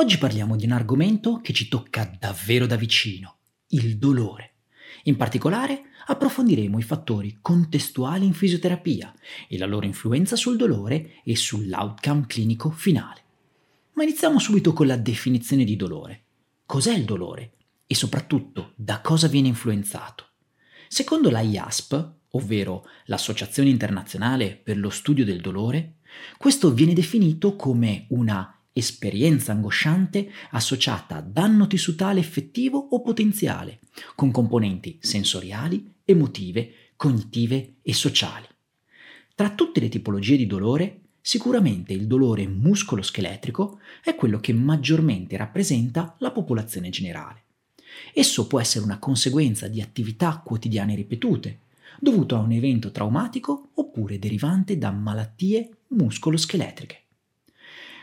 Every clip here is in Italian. Oggi parliamo di un argomento che ci tocca davvero da vicino, il dolore. In particolare approfondiremo i fattori contestuali in fisioterapia e la loro influenza sul dolore e sull'outcome clinico finale. Ma iniziamo subito con la definizione di dolore. Cos'è il dolore? E soprattutto da cosa viene influenzato? Secondo la IASP, ovvero l'Associazione Internazionale per lo Studio del Dolore, questo viene definito come una esperienza angosciante associata a danno tissutale effettivo o potenziale, con componenti sensoriali, emotive, cognitive e sociali. Tra tutte le tipologie di dolore, sicuramente il dolore muscoloscheletrico è quello che maggiormente rappresenta la popolazione generale. Esso può essere una conseguenza di attività quotidiane ripetute, dovuto a un evento traumatico oppure derivante da malattie muscoloscheletriche.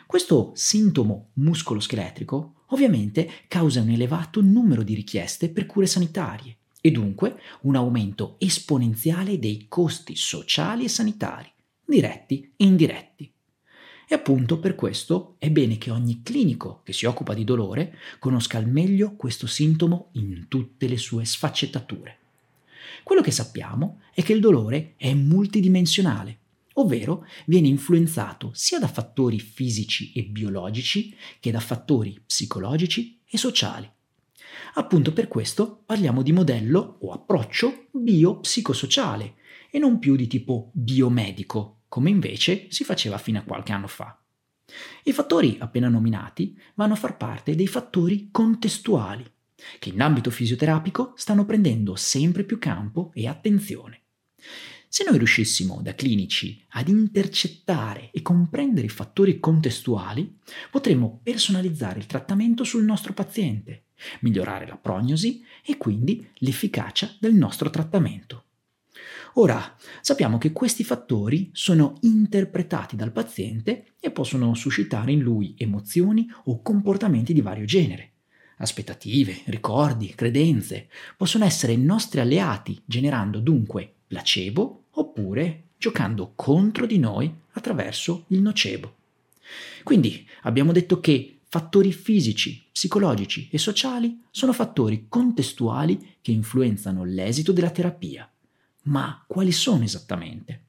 Questo sintomo muscoloscheletrico ovviamente causa un elevato numero di richieste per cure sanitarie e dunque un aumento esponenziale dei costi sociali e sanitari, diretti e indiretti. E appunto per questo è bene che ogni clinico che si occupa di dolore conosca al meglio questo sintomo in tutte le sue sfaccettature. Quello che sappiamo è che il dolore è multidimensionale, ovvero viene influenzato sia da fattori fisici e biologici che da fattori psicologici e sociali. Appunto per questo parliamo di modello o approccio biopsicosociale e non più di tipo biomedico, come invece si faceva fino a qualche anno fa. I fattori appena nominati vanno a far parte dei fattori contestuali, che in ambito fisioterapico stanno prendendo sempre più campo e attenzione. Se noi riuscissimo da clinici ad intercettare e comprendere i fattori contestuali, potremmo personalizzare il trattamento sul nostro paziente, migliorare la prognosi e quindi l'efficacia del nostro trattamento. Ora, sappiamo che questi fattori sono interpretati dal paziente e possono suscitare in lui emozioni o comportamenti di vario genere. Aspettative, ricordi, credenze possono essere nostri alleati, generando dunque placebo oppure giocando contro di noi attraverso il nocebo. Quindi abbiamo detto che fattori fisici, psicologici e sociali sono fattori contestuali che influenzano l'esito della terapia. Ma quali sono esattamente?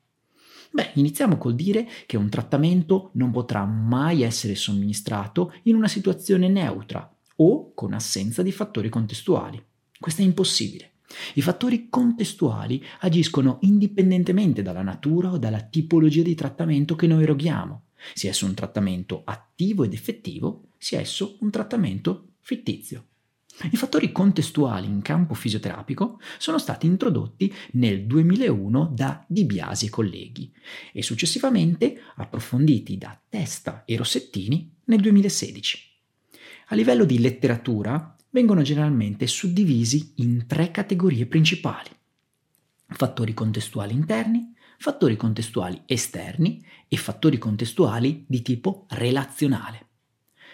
Beh, iniziamo col dire che un trattamento non potrà mai essere somministrato in una situazione neutra o con assenza di fattori contestuali. Questo è impossibile. I fattori contestuali agiscono indipendentemente dalla natura o dalla tipologia di trattamento che noi eroghiamo, sia esso un trattamento attivo ed effettivo, sia esso un trattamento fittizio. I fattori contestuali in campo fisioterapico sono stati introdotti nel 2001 da Di Blasi e colleghi e successivamente approfonditi da Testa e Rossettini nel 2016. A livello di letteratura vengono generalmente suddivisi in tre categorie principali: fattori contestuali interni, fattori contestuali esterni e fattori contestuali di tipo relazionale.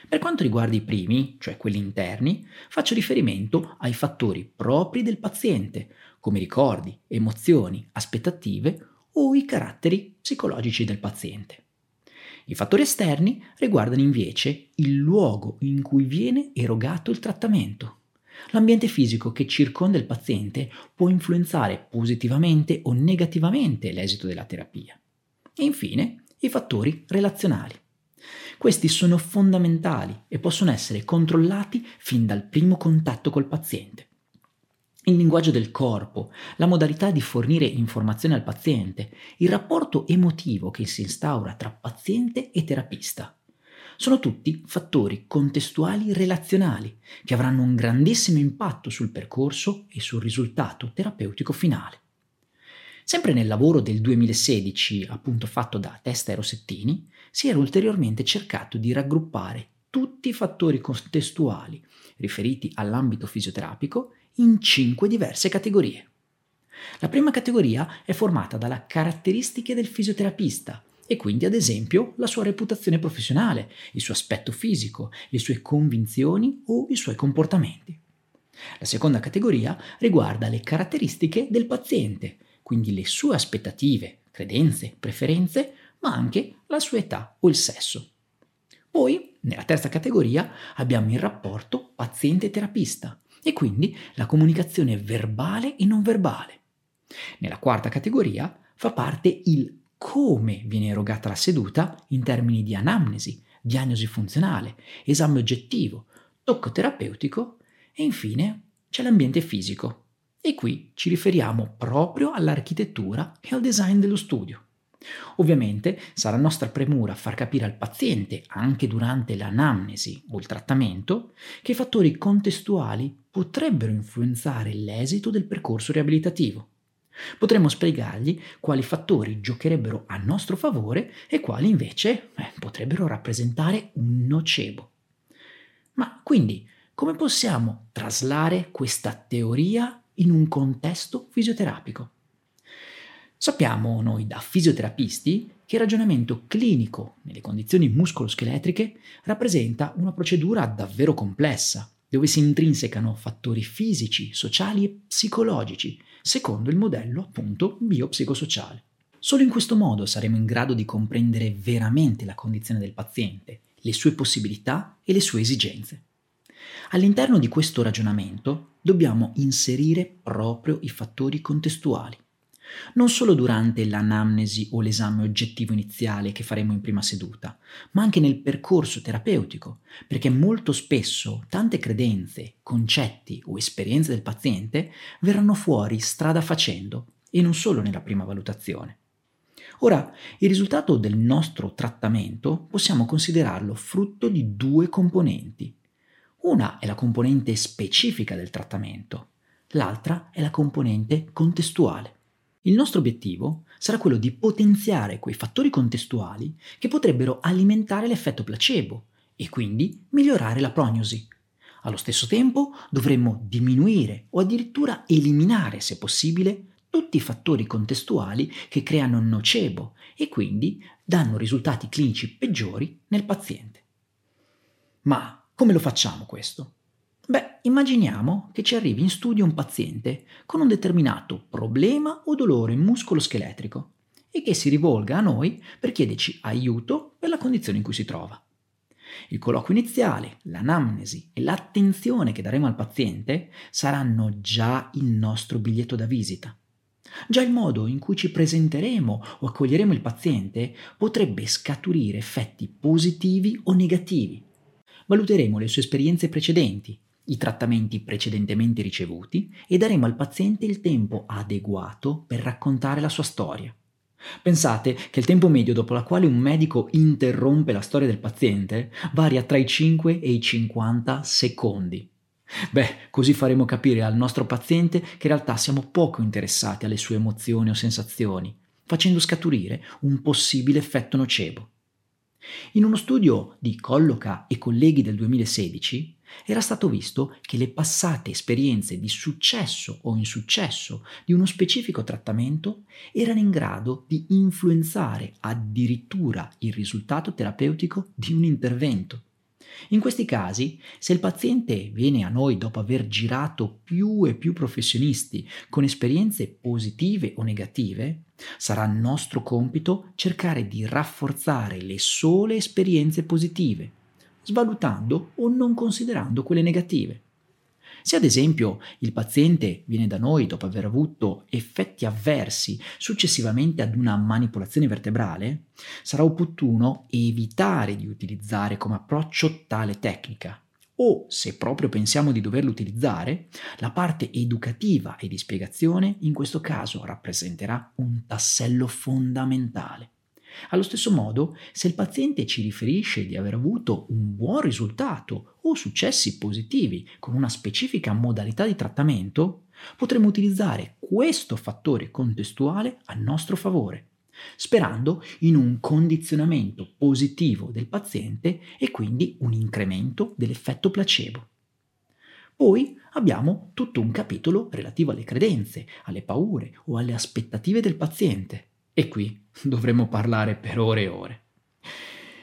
Per quanto riguarda i primi, cioè quelli interni, faccio riferimento ai fattori propri del paziente, come ricordi, emozioni, aspettative o i caratteri psicologici del paziente. I fattori esterni riguardano invece il luogo in cui viene erogato il trattamento. L'ambiente fisico che circonda il paziente può influenzare positivamente o negativamente l'esito della terapia. E infine i fattori relazionali. Questi sono fondamentali e possono essere controllati fin dal primo contatto col paziente. Il linguaggio del corpo, la modalità di fornire informazioni al paziente, il rapporto emotivo che si instaura tra paziente e terapista. Sono tutti fattori contestuali relazionali che avranno un grandissimo impatto sul percorso e sul risultato terapeutico finale. Sempre nel lavoro del 2016, appunto fatto da Testa e Rossettini, si era ulteriormente cercato di raggruppare tutti i fattori contestuali riferiti all'ambito fisioterapico in 5 diverse categorie. La prima categoria è formata dalle caratteristiche del fisioterapista e quindi ad esempio la sua reputazione professionale, il suo aspetto fisico, le sue convinzioni o i suoi comportamenti. La seconda categoria riguarda le caratteristiche del paziente, quindi le sue aspettative, credenze, preferenze, ma anche la sua età o il sesso. Poi Nella terza categoria abbiamo il rapporto paziente-terapista e quindi la comunicazione verbale e non verbale. Nella quarta categoria fa parte il come viene erogata la seduta in termini di anamnesi, diagnosi funzionale, esame oggettivo, tocco terapeutico e infine c'è l'ambiente fisico. E qui ci riferiamo proprio all'architettura e al design dello studio. Ovviamente sarà nostra premura far capire al paziente, anche durante l'anamnesi o il trattamento, che i fattori contestuali potrebbero influenzare l'esito del percorso riabilitativo. Potremmo spiegargli quali fattori giocherebbero a nostro favore e quali invece potrebbero rappresentare un nocebo. Ma quindi come possiamo traslare questa teoria in un contesto fisioterapico? Sappiamo noi da fisioterapisti che il ragionamento clinico nelle condizioni muscoloscheletriche rappresenta una procedura davvero complessa, dove si intrinsecano fattori fisici, sociali e psicologici, secondo il modello appunto biopsicosociale. Solo in questo modo saremo in grado di comprendere veramente la condizione del paziente, le sue possibilità e le sue esigenze. All'interno di questo ragionamento dobbiamo inserire proprio i fattori contestuali. Non solo durante l'anamnesi o l'esame oggettivo iniziale che faremo in prima seduta, ma anche nel percorso terapeutico, perché molto spesso tante credenze, concetti o esperienze del paziente verranno fuori strada facendo e non solo nella prima valutazione. Ora, il risultato del nostro trattamento possiamo considerarlo frutto di due componenti. Una è la componente specifica del trattamento, l'altra è la componente contestuale. Il nostro obiettivo sarà quello di potenziare quei fattori contestuali che potrebbero alimentare l'effetto placebo e quindi migliorare la prognosi. Allo stesso tempo dovremmo diminuire o addirittura eliminare, se possibile, tutti i fattori contestuali che creano nocebo e quindi danno risultati clinici peggiori nel paziente. Ma come lo facciamo questo? Beh, immaginiamo che ci arrivi in studio un paziente con un determinato problema o dolore muscoloscheletrico e che si rivolga a noi per chiederci aiuto per la condizione in cui si trova. Il colloquio iniziale, l'anamnesi e l'attenzione che daremo al paziente saranno già il nostro biglietto da visita. Già il modo in cui ci presenteremo o accoglieremo il paziente potrebbe scaturire effetti positivi o negativi. Valuteremo le sue esperienze precedenti, i trattamenti precedentemente ricevuti e daremo al paziente il tempo adeguato per raccontare la sua storia. Pensate che il tempo medio dopo la quale un medico interrompe la storia del paziente varia tra i 5 e i 50 secondi. Beh, così faremo capire al nostro paziente che in realtà siamo poco interessati alle sue emozioni o sensazioni, facendo scaturire un possibile effetto nocebo. In uno studio di Colloca e colleghi del 2016 era stato visto che le passate esperienze di successo o insuccesso di uno specifico trattamento erano in grado di influenzare addirittura il risultato terapeutico di un intervento. In questi casi, se il paziente viene a noi dopo aver girato più e più professionisti con esperienze positive o negative, sarà nostro compito cercare di rafforzare le sole esperienze positive, svalutando o non considerando quelle negative. Se ad esempio il paziente viene da noi dopo aver avuto effetti avversi successivamente ad una manipolazione vertebrale, sarà opportuno evitare di utilizzare come approccio tale tecnica o, se proprio pensiamo di doverlo utilizzare, la parte educativa e di spiegazione in questo caso rappresenterà un tassello fondamentale. Allo stesso modo, se il paziente ci riferisce di aver avuto un buon risultato o successi positivi con una specifica modalità di trattamento, potremo utilizzare questo fattore contestuale a nostro favore, sperando in un condizionamento positivo del paziente e quindi un incremento dell'effetto placebo. Poi abbiamo tutto un capitolo relativo alle credenze, alle paure o alle aspettative del paziente. E qui dovremmo parlare per ore e ore.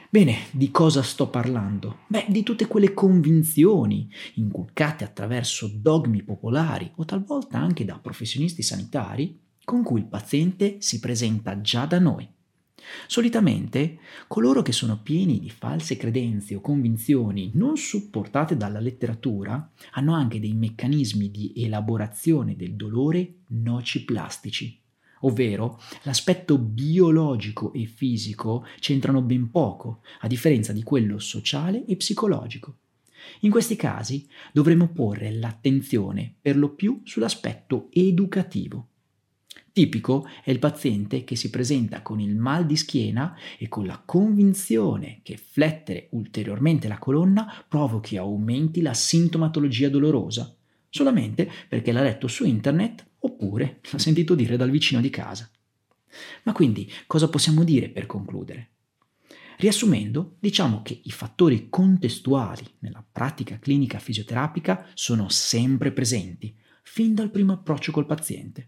Bene, di cosa sto parlando? Beh, di tutte quelle convinzioni inculcate attraverso dogmi popolari o talvolta anche da professionisti sanitari con cui il paziente si presenta già da noi. Solitamente coloro che sono pieni di false credenze o convinzioni non supportate dalla letteratura hanno anche dei meccanismi di elaborazione del dolore nociplastici, ovvero l'aspetto biologico e fisico c'entrano ben poco, a differenza di quello sociale e psicologico. In questi casi dovremo porre l'attenzione per lo più sull'aspetto educativo. Tipico è il paziente che si presenta con il mal di schiena e con la convinzione che flettere ulteriormente la colonna provochi aumenti la sintomatologia dolorosa, solamente perché l'ha letto su internet oppure l'ha sentito dire dal vicino di casa. Ma quindi cosa possiamo dire per concludere? Riassumendo, diciamo che i fattori contestuali nella pratica clinica fisioterapica sono sempre presenti, fin dal primo approccio col paziente.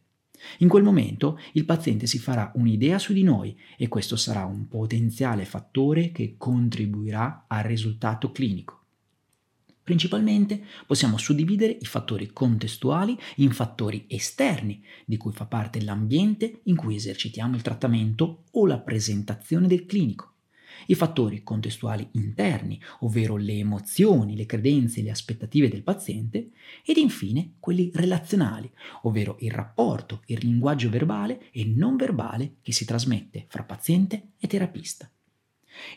In quel momento il paziente si farà un'idea su di noi e questo sarà un potenziale fattore che contribuirà al risultato clinico. Principalmente possiamo suddividere i fattori contestuali in fattori esterni, di cui fa parte l'ambiente in cui esercitiamo il trattamento o la presentazione del clinico. I fattori contestuali interni, ovvero le emozioni, le credenze e le aspettative del paziente, ed infine quelli relazionali, ovvero il rapporto, il linguaggio verbale e non verbale che si trasmette fra paziente e terapista.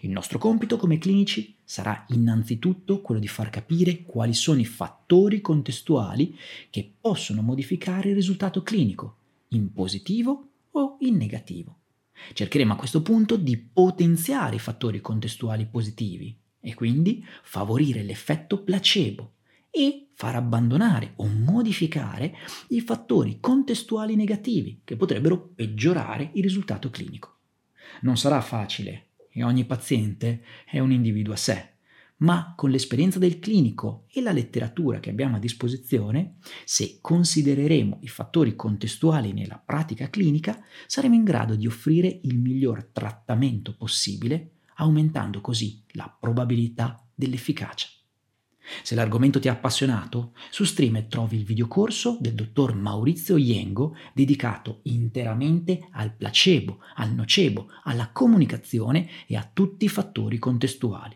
Il nostro compito come clinici sarà innanzitutto quello di far capire quali sono i fattori contestuali che possono modificare il risultato clinico, in positivo o in negativo. Cercheremo a questo punto di potenziare i fattori contestuali positivi e quindi favorire l'effetto placebo e far abbandonare o modificare i fattori contestuali negativi che potrebbero peggiorare il risultato clinico. Non sarà facile e ogni paziente è un individuo a sé, ma con l'esperienza del clinico e la letteratura che abbiamo a disposizione, se considereremo i fattori contestuali nella pratica clinica, saremo in grado di offrire il miglior trattamento possibile, aumentando così la probabilità dell'efficacia. Se l'argomento ti ha appassionato, su Streamed trovi il videocorso del dottor Maurizio Iengo dedicato interamente al placebo, al nocebo, alla comunicazione e a tutti i fattori contestuali.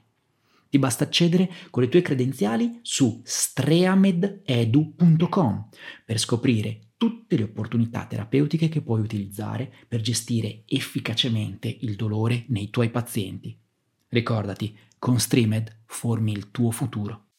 Ti basta accedere con le tue credenziali su streamededu.com per scoprire tutte le opportunità terapeutiche che puoi utilizzare per gestire efficacemente il dolore nei tuoi pazienti. Ricordati, con Streamed formi il tuo futuro.